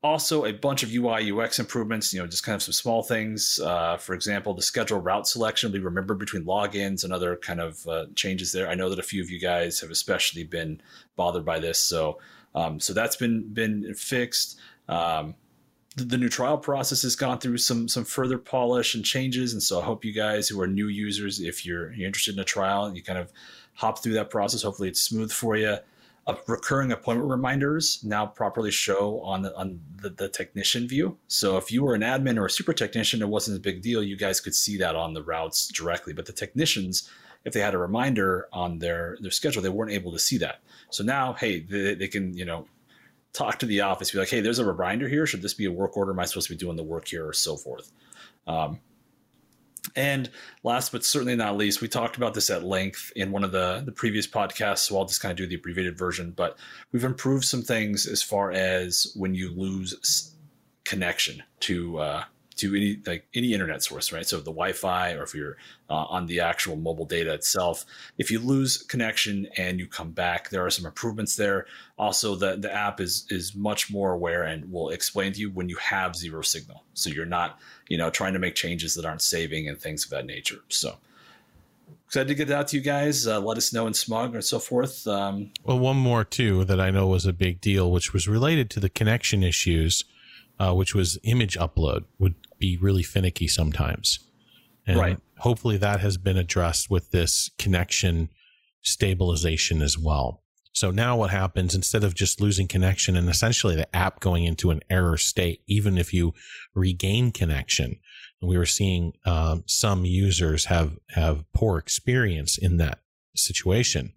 also a bunch of UI UX improvements, you know, just kind of some small things. For example, the schedule route selection will be remembered between logins and other kind of changes there. I know that a few of you guys have especially been bothered by this. So that's been fixed. The new trial process has gone through some further polish and changes. And so I hope you guys who are new users, if you're interested in a trial and you kind of hop through that process, hopefully it's smooth for you. Recurring appointment reminders now properly show on the technician view. So if you were an admin or a super technician, it wasn't a big deal. You guys could see that on the routes directly. But the technicians, if they had a reminder on their schedule, they weren't able to see that. So now, hey, they can, you know, talk to the office, be like, hey, there's a reminder here. Should this be a work order? Am I supposed to be doing the work here, or so forth? And last but certainly not least, we talked about this at length in one of the previous podcasts, so I'll just kind of do the abbreviated version. But we've improved some things as far as when you lose connection to any internet source, right? So the Wi-Fi, or if you're on the actual mobile data itself, if you lose connection and you come back, there are some improvements there. Also, the app is much more aware and will explain to you when you have zero signal. So you're not, you know, trying to make changes that aren't saving and things of that nature. So excited to get that out to you guys. Let us know in SMUG and so forth. Well, one more too that I know was a big deal, which was related to the connection issues, which was image upload would be really finicky sometimes. And right. Hopefully that has been addressed with this connection stabilization as well. So now what happens, instead of just losing connection and essentially the app going into an error state, even if you regain connection, and we were seeing some users have poor experience in that situation.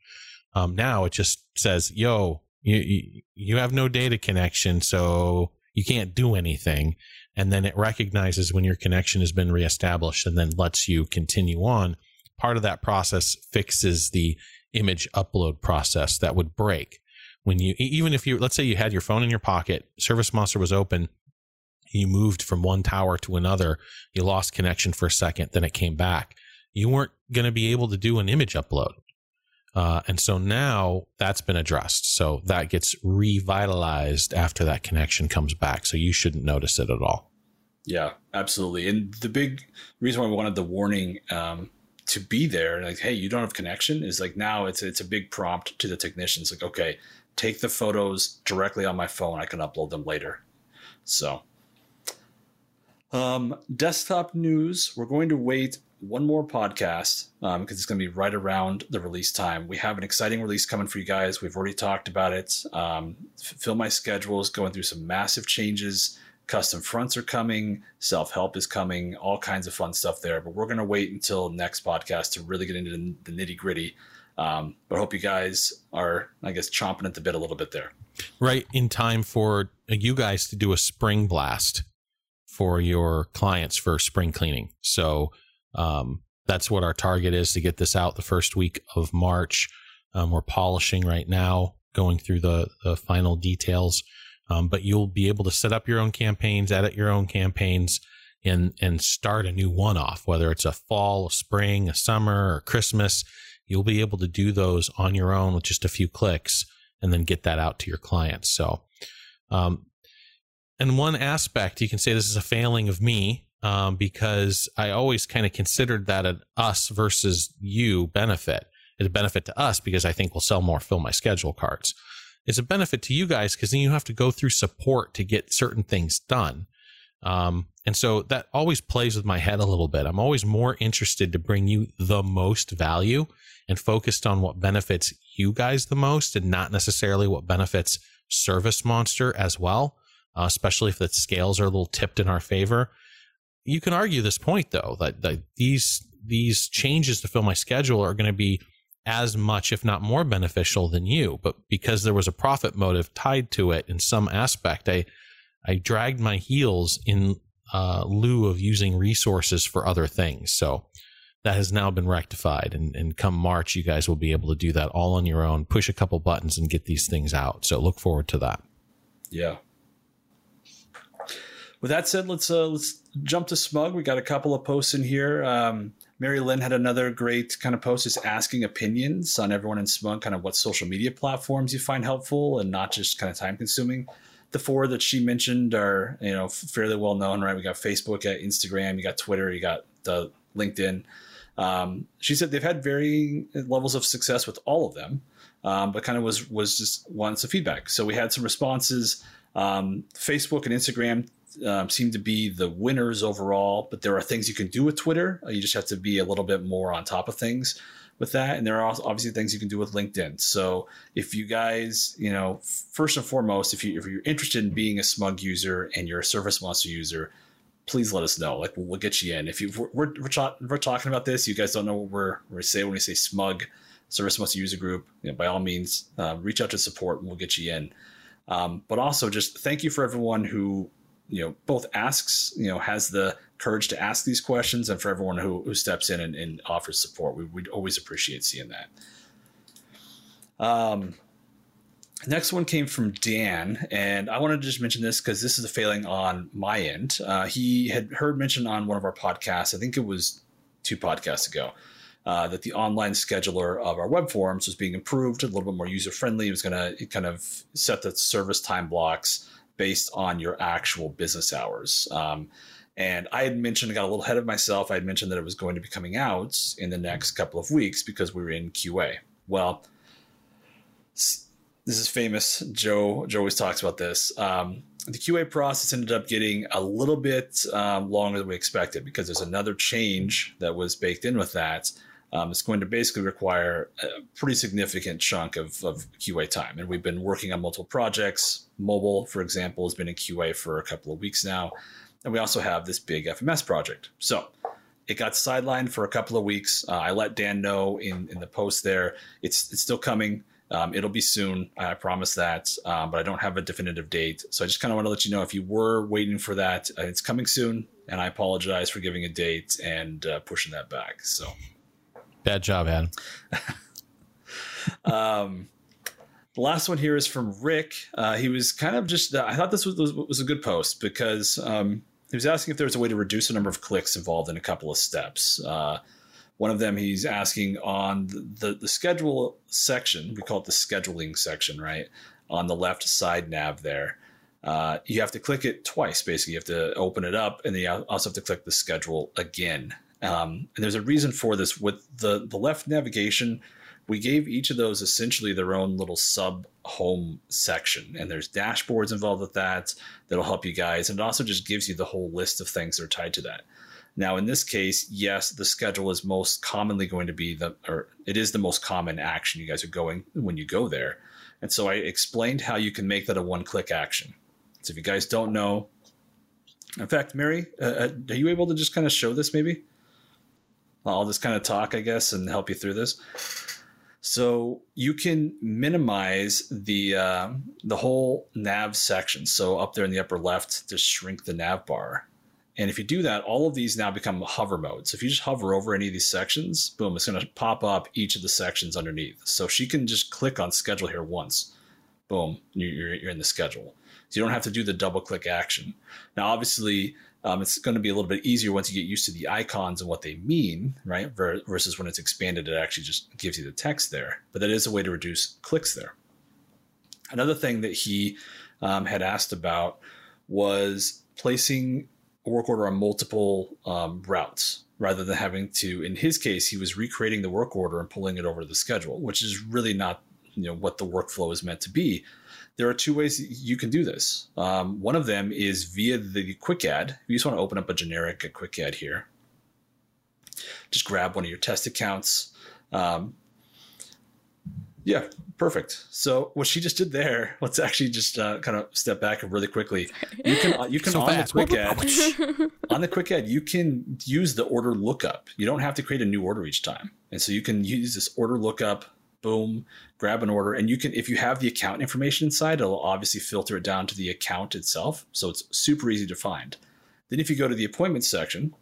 Now it just says, yo, you have no data connection, so you can't do anything. And then it recognizes when your connection has been reestablished and then lets you continue on. Part of that process fixes the image upload process that would break when you, even if you, let's say you had your phone in your pocket, ServiceMonster was open, you moved from one tower to another, you lost connection for a second, then it came back. You weren't going to be able to do an image upload. And so now that's been addressed. So that gets revitalized after that connection comes back. So you shouldn't notice it at all. Yeah, absolutely. And the big reason why we wanted the warning to be there, like, hey, you don't have connection, is like now it's a big prompt to the technicians. Like, okay, take the photos directly on my phone. I can upload them later. So desktop news, we're going to wait one more podcast because it's going to be right around the release time. We have an exciting release coming for you guys. We've already talked about it. Fill My Schedule is going through some massive changes. Custom fronts are coming. Self-help is coming. All kinds of fun stuff there. But we're going to wait until next podcast to really get into the nitty-gritty. But I hope you guys are, I guess, chomping at the bit a little bit there. Right in time for you guys to do a spring blast for your clients for spring cleaning. So that's what our target is, to get this out the first week of March. We're polishing right now, going through the final details, but you'll be able to set up your own campaigns, edit your own campaigns, and start a new one-off, whether it's a fall, a spring, a summer, or Christmas. You'll be able to do those on your own with just a few clicks and then get that out to your clients. So, and one aspect, you can say this is a failing of me, because I always kind of considered that an us versus you benefit. It's a benefit to us because I think we'll sell more Fill My Schedule cards. It's a benefit to you guys because then you have to go through support to get certain things done. And so that always plays with my head a little bit. I'm always more interested to bring you the most value and focused on what benefits you guys the most and not necessarily what benefits ServiceMonster as well, especially if the scales are a little tipped in our favor. You can argue this point, though, that these changes to Fill My Schedule are going to be as much, if not more, beneficial than you. But because there was a profit motive tied to it in some aspect, I dragged my heels in lieu of using resources for other things. So that has now been rectified. And come March, you guys will be able to do that all on your own, push a couple buttons and get these things out. So look forward to that. Yeah. With that said, let's jump to SMUG. We got a couple of posts in here. Mary Lynn had another great kind of post, is asking opinions on everyone in SMUG, kind of what social media platforms you find helpful and not just kind of time consuming. The four that she mentioned are, you know, fairly well known, right? We got Facebook, Instagram, you got Twitter, you got the LinkedIn. She said they've had varying levels of success with all of them, but kind of was just wanted some feedback. So we had some responses. Facebook and Instagram seem to be the winners overall, but there are things you can do with Twitter. You just have to be a little bit more on top of things with that. And there are obviously things you can do with LinkedIn. So if you guys, you know, first and foremost, if you're interested in being a SMUG user and you're a ServiceMonster user, please let us know. Like, we'll get you in. If you we're talking about this, you guys don't know what we're saying when we say SMUG, ServiceMonster user group. You know, by all means, reach out to support and we'll get you in. But also, just thank you for everyone who, you know, both asks, you know, has the courage to ask these questions, and for everyone who steps in and offers support. We'd always appreciate seeing that. Next one came from Dan, and I wanted to just mention this because this is a failing on my end. He had heard mentioned on one of our podcasts, I think it was 2 podcasts ago, that the online scheduler of our web forms was being improved, a little bit more user-friendly. It was going to kind of set the service time blocks based on your actual business hours. And I had mentioned, I got a little ahead of myself. I had mentioned that it was going to be coming out in the next couple of weeks because we were in QA. Well, this is famous. Joe always talks about this. The QA process ended up getting a little bit longer than we expected because there's another change that was baked in with that. It's going to basically require a pretty significant chunk of QA time. And we've been working on multiple projects. Mobile, for example, has been in QA for a couple of weeks now. And we also have this big FMS project. So it got sidelined for a couple of weeks. I let Dan know in the post there. It's still coming. It'll be soon. I promise that. But I don't have a definitive date. So I just kind of want to let you know, if you were waiting for that, it's coming soon. And I apologize for giving a date and pushing that back. So... bad job, Adam. The last one here is from Rick. He was kind of just, I thought this was a good post because he was asking if there was a way to reduce the number of clicks involved in a couple of steps. One of them, he's asking on the schedule section, we call it the scheduling section, right? On the left side nav there. You have to click it twice, basically. You have to open it up and then you also have to click the schedule again. And there's a reason for this. With the left navigation, we gave each of those essentially their own little sub home section. And there's dashboards involved with that that'll help you guys. And it also just gives you the whole list of things that are tied to that. Now, in this case, yes, the schedule is most commonly going to be the most common action you guys are going when you go there. And so I explained how you can make that a one-click action. So if you guys don't know, in fact, Mary, are you able to just kind of show this maybe? I'll just kind of talk, I guess, and help you through this. So you can minimize the whole nav section. So up there in the upper left, just shrink the nav bar. And if you do that, all of these now become hover mode. So if you just hover over any of these sections, boom, it's going to pop up each of the sections underneath. So she can just click on schedule here once. Boom, you're in the schedule. So you don't have to do the double click action. Now, obviously, it's going to be a little bit easier once you get used to the icons and what they mean, right? Versus when it's expanded, it actually just gives you the text there. But that is a way to reduce clicks there. Another thing that he had asked about was placing a work order on multiple routes rather than having to, in his case, he was recreating the work order and pulling it over to the schedule, which is really not what the workflow is meant to be. There are two ways you can do this. One of them is via the quick ad. You just want to open up a generic quick ad here. Just grab one of your test accounts. Yeah, perfect. So what she just did there, let's actually just kind of step back really quickly. You can on the quick ad, you can use the order lookup. You don't have to create a new order each time. And so you can use this order lookup. Boom, grab an order. And you can, if you have the account information inside, it'll obviously filter it down to the account itself. So it's super easy to find. Then if you go to the appointment section,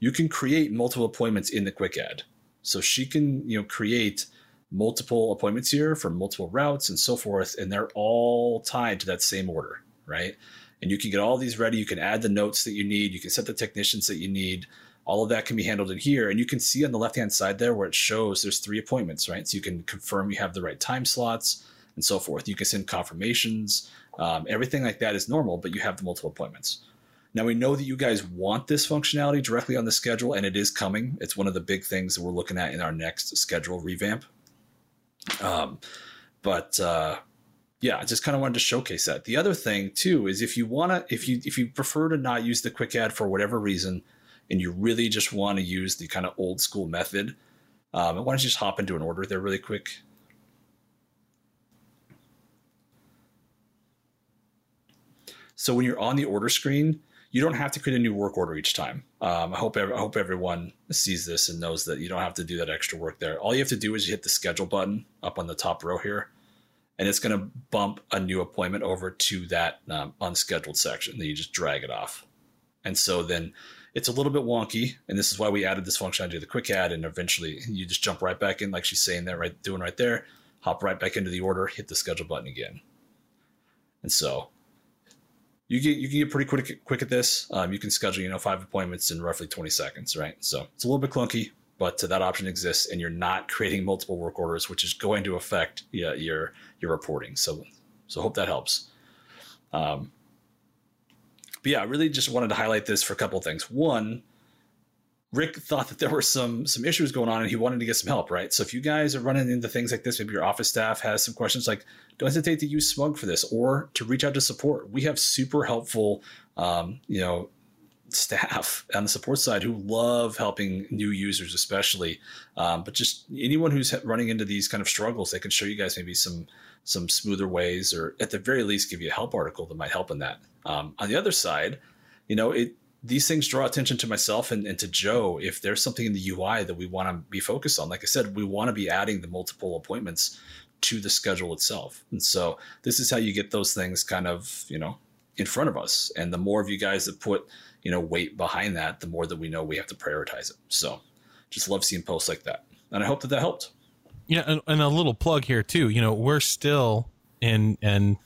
you can create multiple appointments in the quick ad. So she can, create multiple appointments here for multiple routes and so forth. And they're all tied to that same order, right? And you can get all these ready. You can add the notes that you need. You can set the technicians that you need. All of that can be handled in here. And you can see on the left-hand side there where it shows there's 3 appointments, right? So you can confirm you have the right time slots and so forth. You can send confirmations. Everything like that is normal, but you have the multiple appointments. Now, we know that you guys want this functionality directly on the schedule, and it is coming. It's one of the big things that we're looking at in our next schedule revamp. Yeah, I just kind of wanted to showcase that. The other thing, too, is if you prefer to not use the quick ad for whatever reason, and you really just want to use the kind of old school method, why don't you just hop into an order there really quick? So when you're on the order screen, you don't have to create a new work order each time. I hope everyone sees this and knows that you don't have to do that extra work there. All you have to do is you hit the schedule button up on the top row here, and it's going to bump a new appointment over to that unscheduled section. Then you just drag it off. And so then it's a little bit wonky, and this is why we added this functionality to the quick ad, and eventually you just jump right back in like she's saying there, right there, hop right back into the order, hit the schedule button again. And so you can get pretty quick at this. You can schedule, 5 appointments in roughly 20 seconds, right? So it's a little bit clunky, but that option exists, and you're not creating multiple work orders, which is going to affect your reporting. So hope that helps. But yeah, I really just wanted to highlight this for a couple of things. One, Rick thought that there were some issues going on and he wanted to get some help, right? So if you guys are running into things like this, maybe your office staff has some questions, don't hesitate to use SMUG for this or to reach out to support. We have super helpful, staff on the support side who love helping new users, especially. But just anyone who's running into these kind of struggles, they can show you guys maybe some smoother ways, or at the very least give you a help article that might help in that. On the other side, these things draw attention to myself and to Joe. If there's something in the UI that we want to be focused on, like I said, we want to be adding the multiple appointments to the schedule itself. And so this is how you get those things kind of, in front of us. And the more of you guys that put, weight behind that, the more that we know we have to prioritize it. So just love seeing posts like that. And I hope that helped. Yeah. And a little plug here too, we're still in and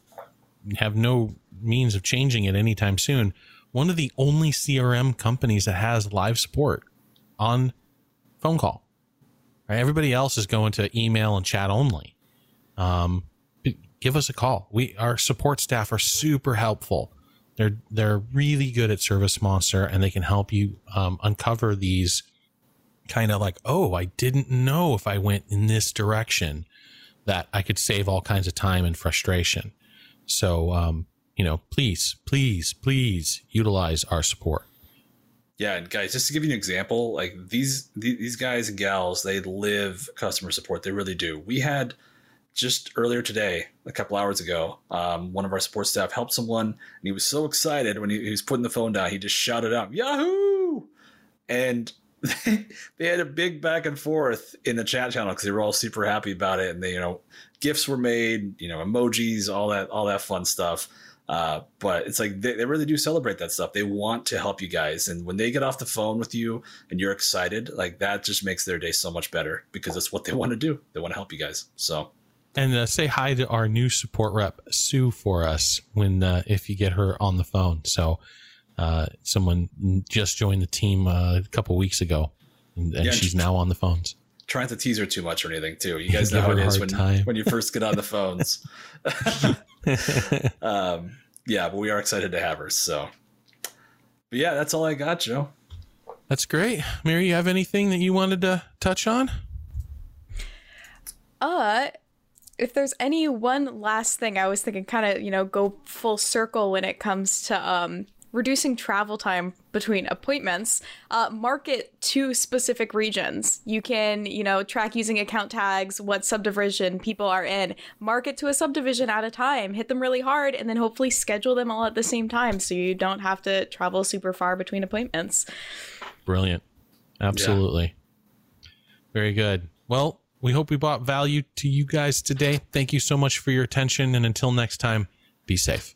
have no means of changing it anytime soon. One of the only CRM companies that has live support on phone call, right? Everybody else is going to email and chat only. Give us a call. Our support staff are super helpful. They're really good at ServiceMonster, and they can help you uncover these kind of like, oh, I didn't know if I went in this direction that I could save all kinds of time and frustration. So, please utilize our support. Yeah. And guys, just to give you an example, like these guys and gals, they live customer support. They really do. We had just earlier today, a couple hours ago, one of our support staff helped someone, and he was so excited when he was putting the phone down. He just shouted out, Yahoo! And they had a big back and forth in the chat channel because they were all super happy about it. And they, gifts were made, emojis, all that fun stuff. But it's like they really do celebrate that stuff. They want to help you guys. And when they get off the phone with you and you're excited, like that just makes their day so much better because that's what they want to do. They want to help you guys. So. And say hi to our new support rep, Sue, for us when if you get her on the phone. So someone just joined the team a couple weeks ago, and yeah, she's now on the phones. Trying to tease her too much or anything, too. You guys know how it is when you first get on the phones. Yeah, but we are excited to have her. So, but yeah, that's all I got, Joe. That's great. Mary, you have anything that you wanted to touch on? If there's any one last thing, I was thinking kind of, go full circle when it comes to reducing travel time between appointments. Market to specific regions. You can, track using account tags what subdivision people are in. Market to a subdivision at a time. Hit them really hard and then hopefully schedule them all at the same time so you don't have to travel super far between appointments. Brilliant. Absolutely. Yeah. Very good. Well, we hope we brought value to you guys today. Thank you so much for your attention. And until next time, be safe.